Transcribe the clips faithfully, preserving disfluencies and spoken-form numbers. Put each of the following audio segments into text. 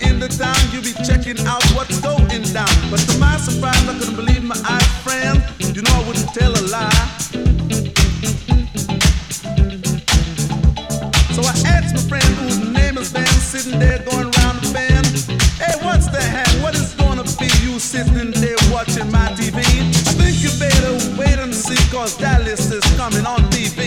in the town, you be checking out what's going down. But to my surprise, I couldn't believe my eyes, friend. You know I wouldn't tell a lie. So I asked my friend whose name is Van, sitting there going round the band. Hey, what's the heck? What is gonna be you sitting there watching my T V? I think you better wait and see, cause Dallas is coming on T V.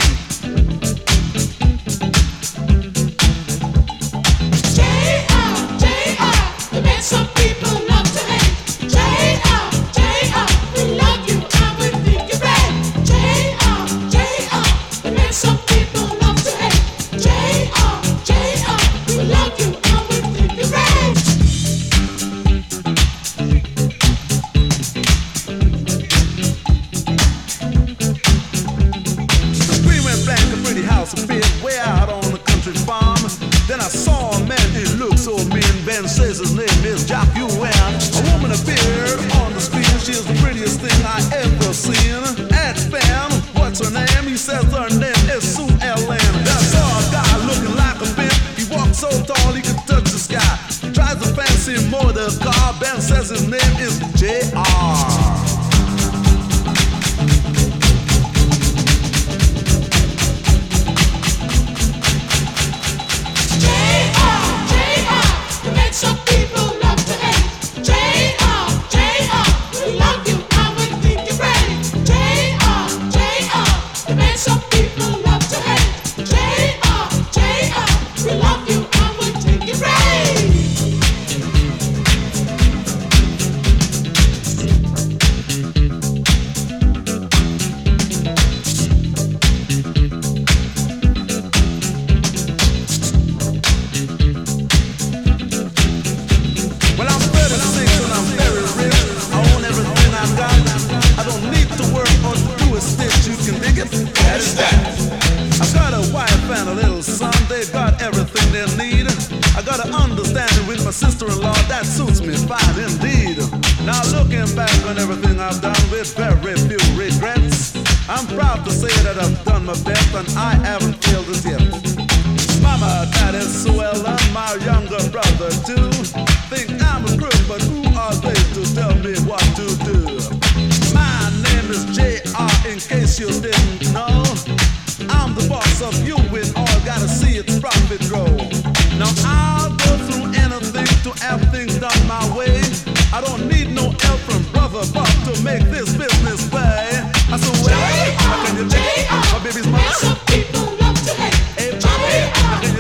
Everybody's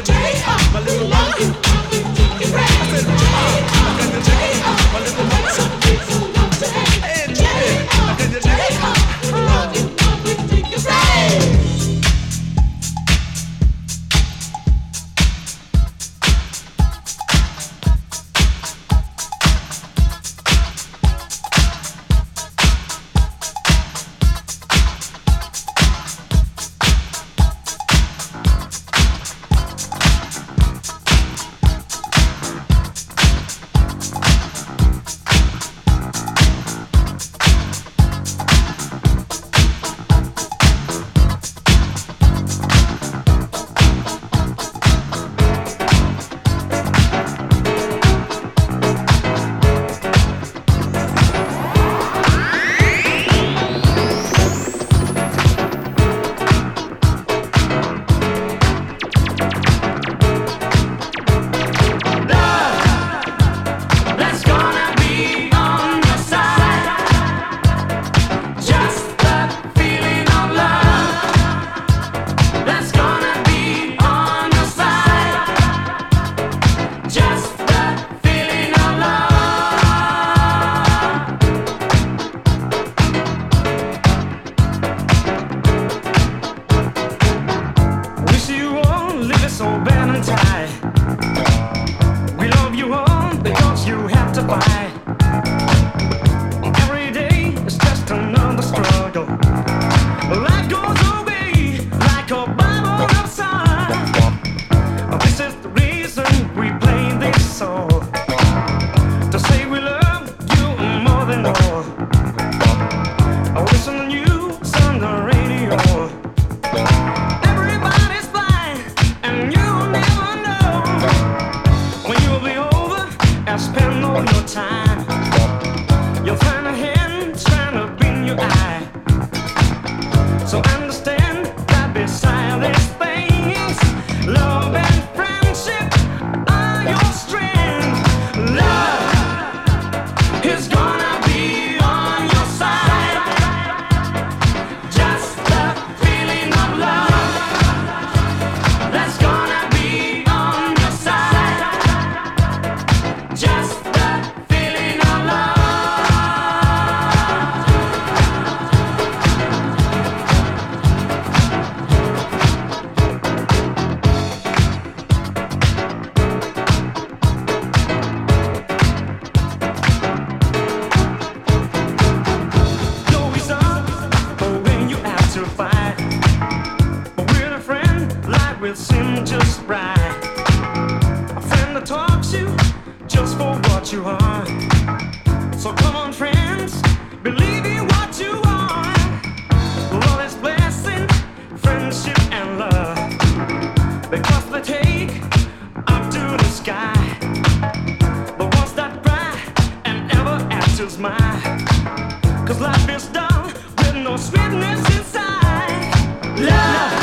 blind, and you'll never know when you'll be over. I spend all your time. You'll find a hand trying to bring your eye. So understand that beside these things, love and friendship are your strength. Love is gonna be on your side. Just the feeling of love that's gonna be on your side. Just the feeling of love. Though it's up, but when you have to fight, but with a friend, life will seem just right. A friend that talks you just for what you are. So come on, friends, believe in what you are. Love is blessing, friendship and love. Because they take up to the sky. The ones that cry and ever have to smile. 'Cause life is dull with no sweetness inside. Love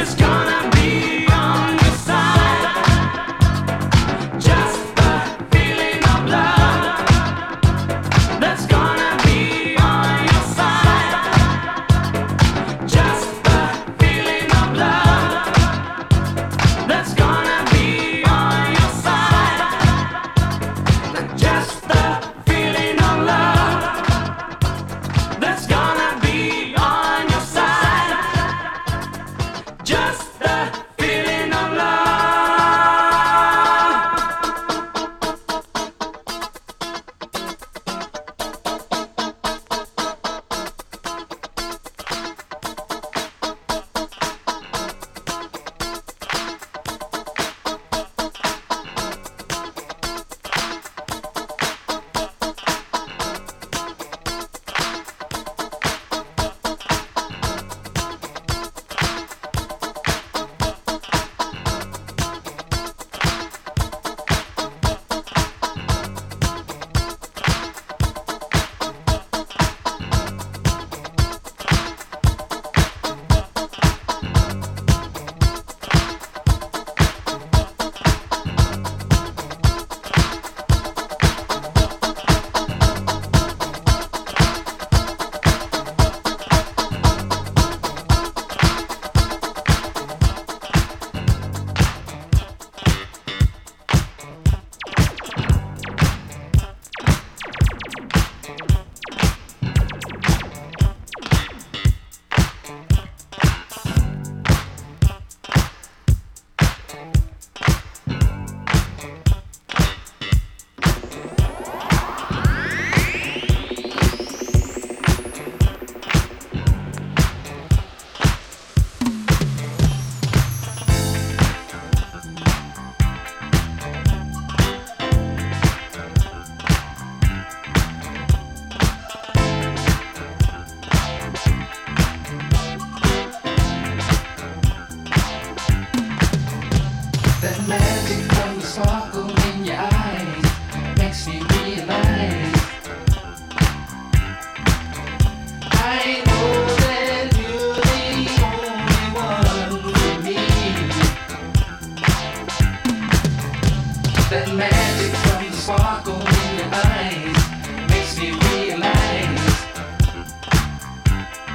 is gonna be on your side. Just the feeling of love that's gonna be on your side. Just the feeling of love that's gonna be on your side. Just the feeling of love that's gonna be on your side. Just the feeling of love. That magic from the sparkle in your eyes makes me realize I know that you're the only one for me. That magic from the sparkle in your eyes makes me realize I know that you're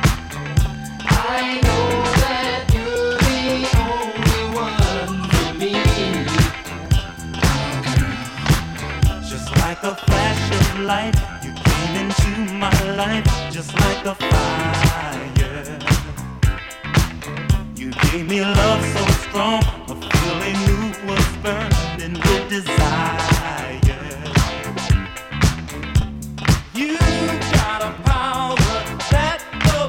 the only one for me. Just like a flash of light, you came into my life. Just like a fire, you gave me love so strong, a feeling new was burning with desire. You got a power that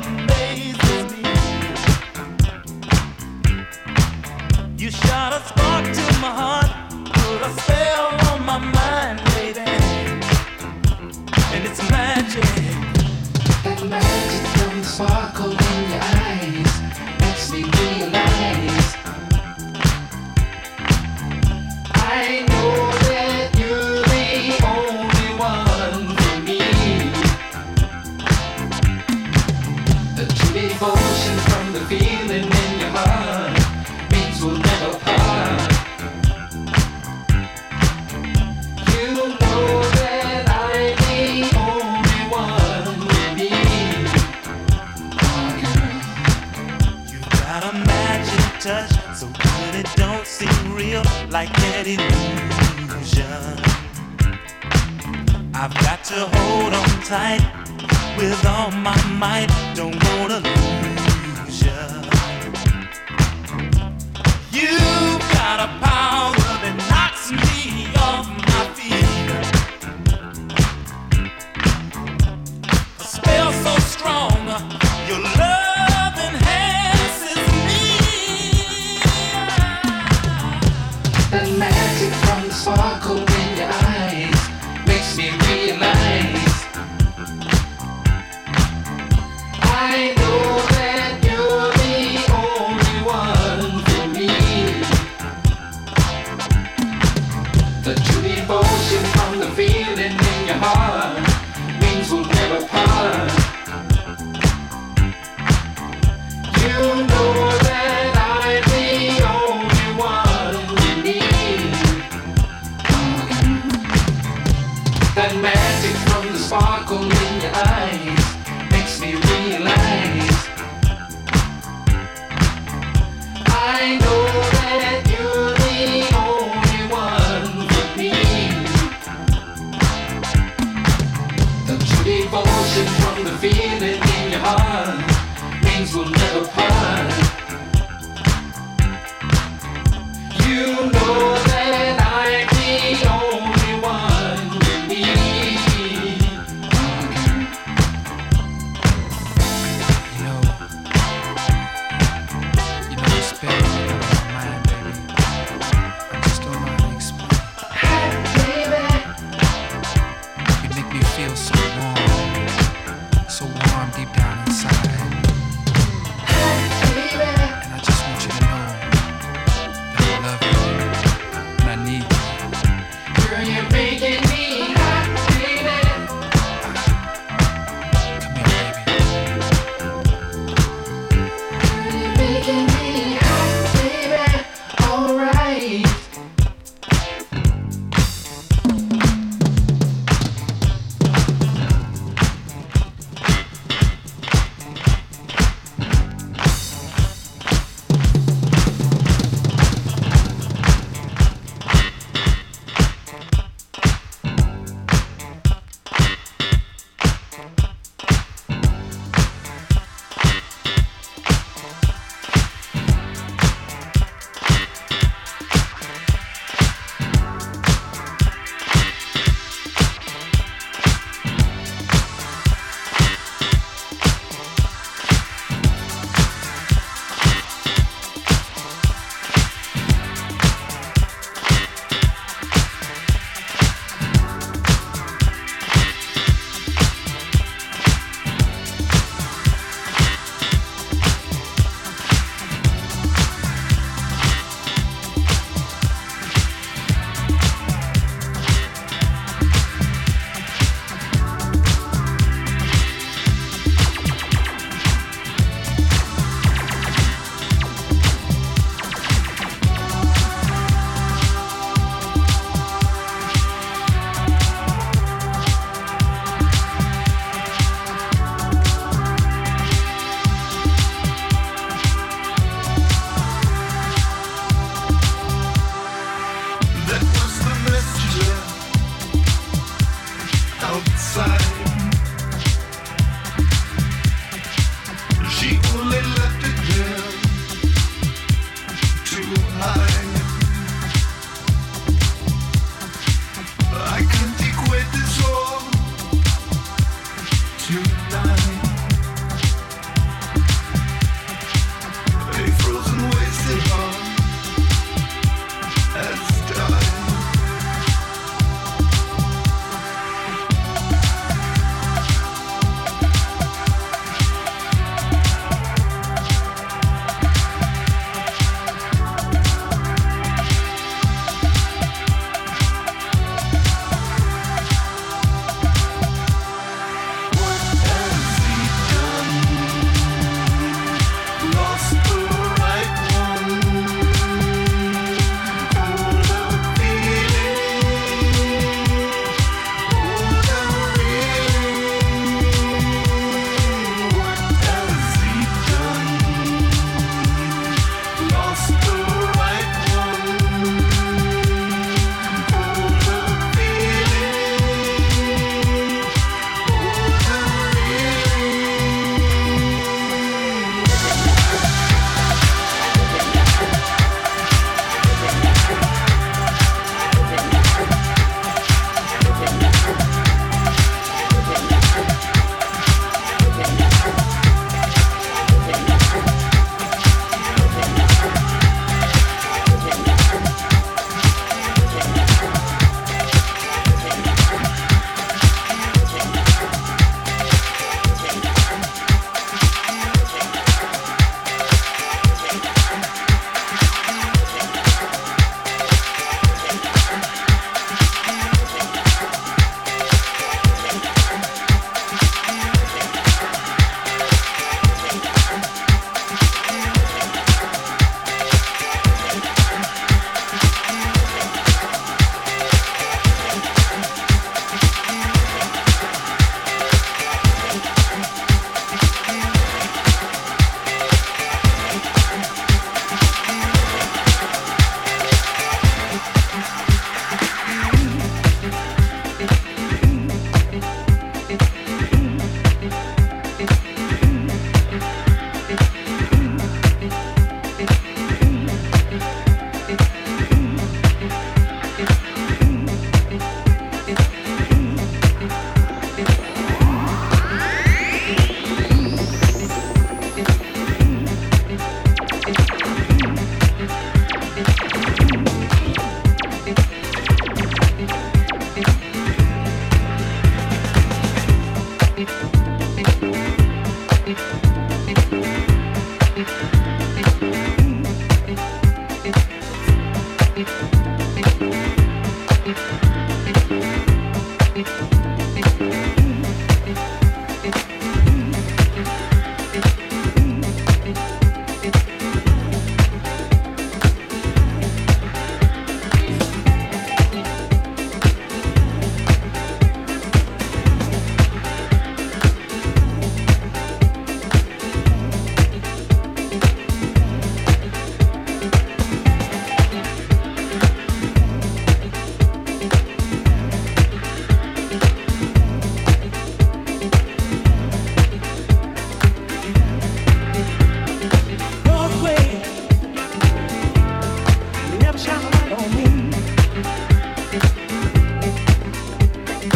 amazes me. You shot a spark to my heart, put a spell on my mind, baby, and it's magic. That magic from the sparkle in your eyes makes me realize I know that like that illusion. I've got to hold on tight with all my might. Don't wanna lose you. You've got a power that knocks me off my feet. A spell so strong, your love. Sparkle in your eyes makes me realize I know that you're the only one for me.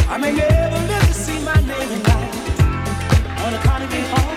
I may never live to see my name in lights on the account of being home.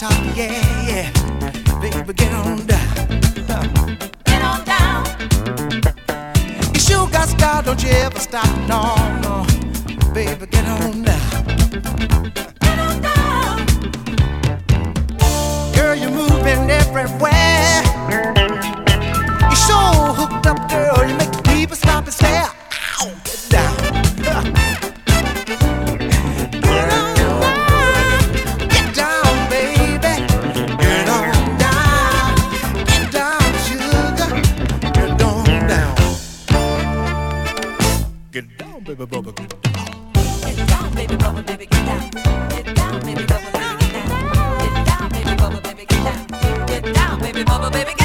top, yeah, yeah. Baby, get on down. Huh. Get on down. You sure got style, don't you ever stop. No, no. Baby, get on down. Get on down. Girl, you're moving everywhere. You sure hooked up, girl. You make people stop and stare. Ow, get down. Huh. Get down, baby, bubba, baby, get down. Get down, baby, bubba, baby, get down. Get down, baby, bubba, baby, get down. Get down, baby, bubba, baby, get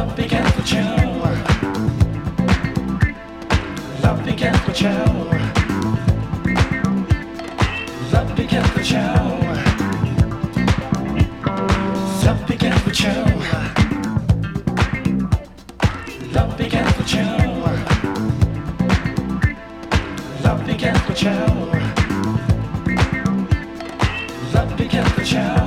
Love began for child.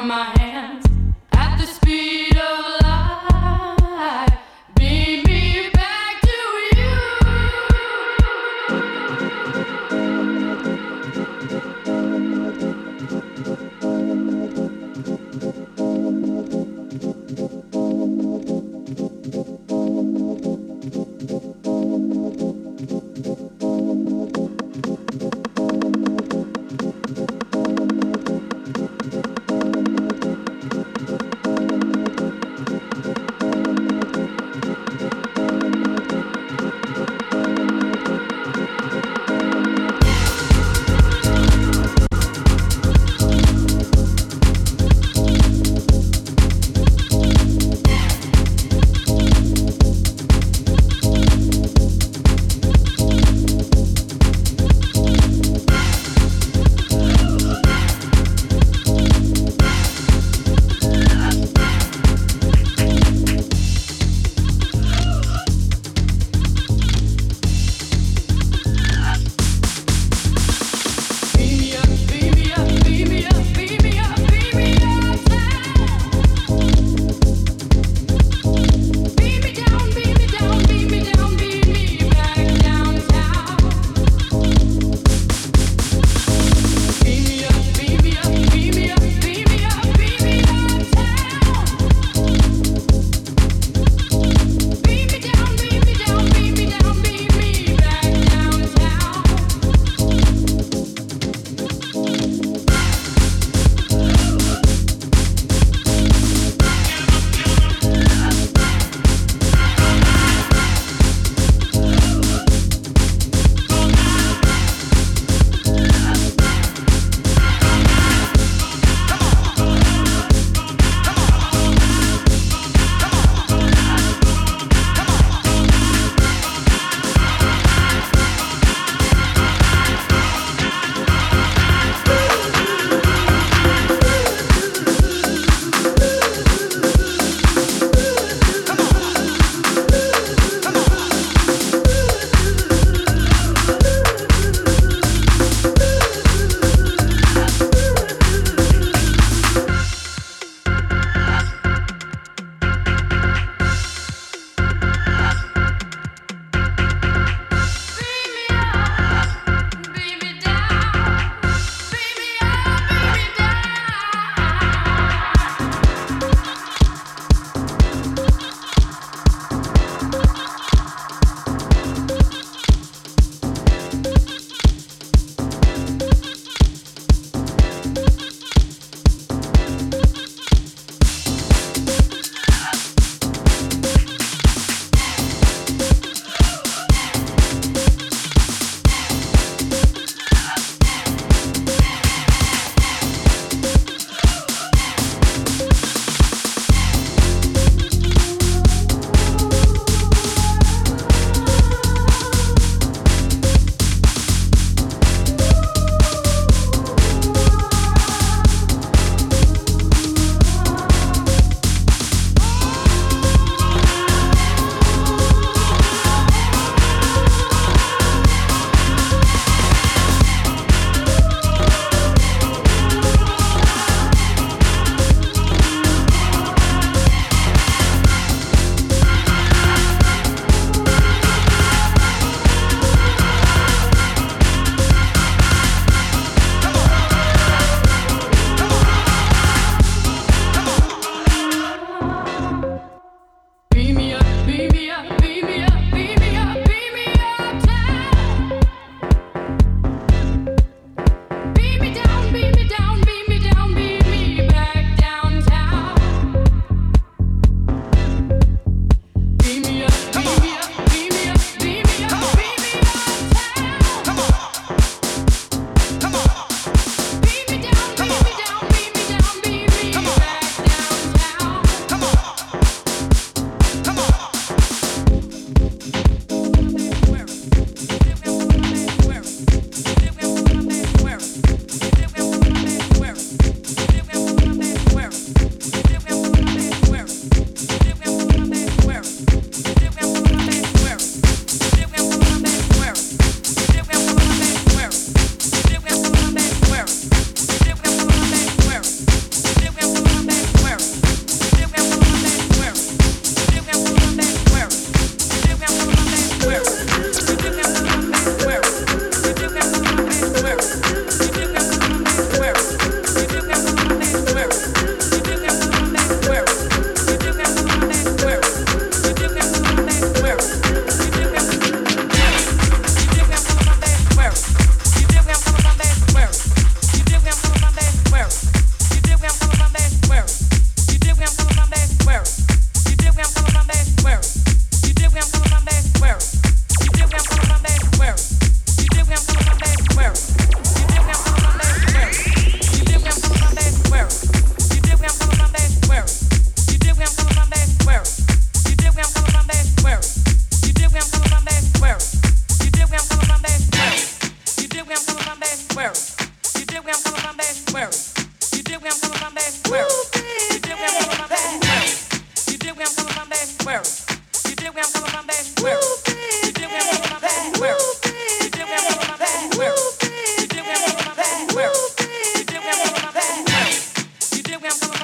from my hands at the speed of light. Beam me back to you.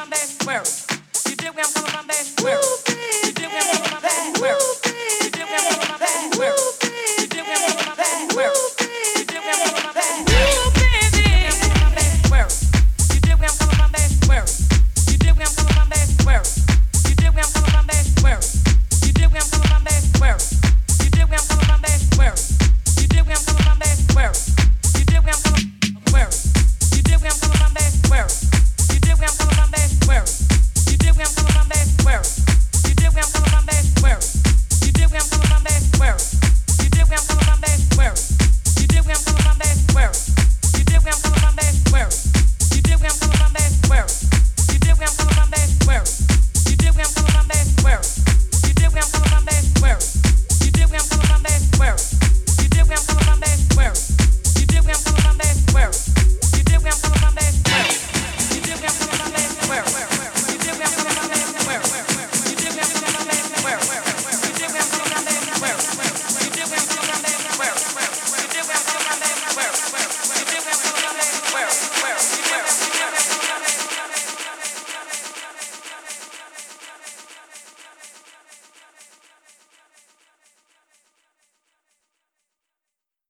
from, Dave? Where? You dig where I'm coming from, Dave? Where?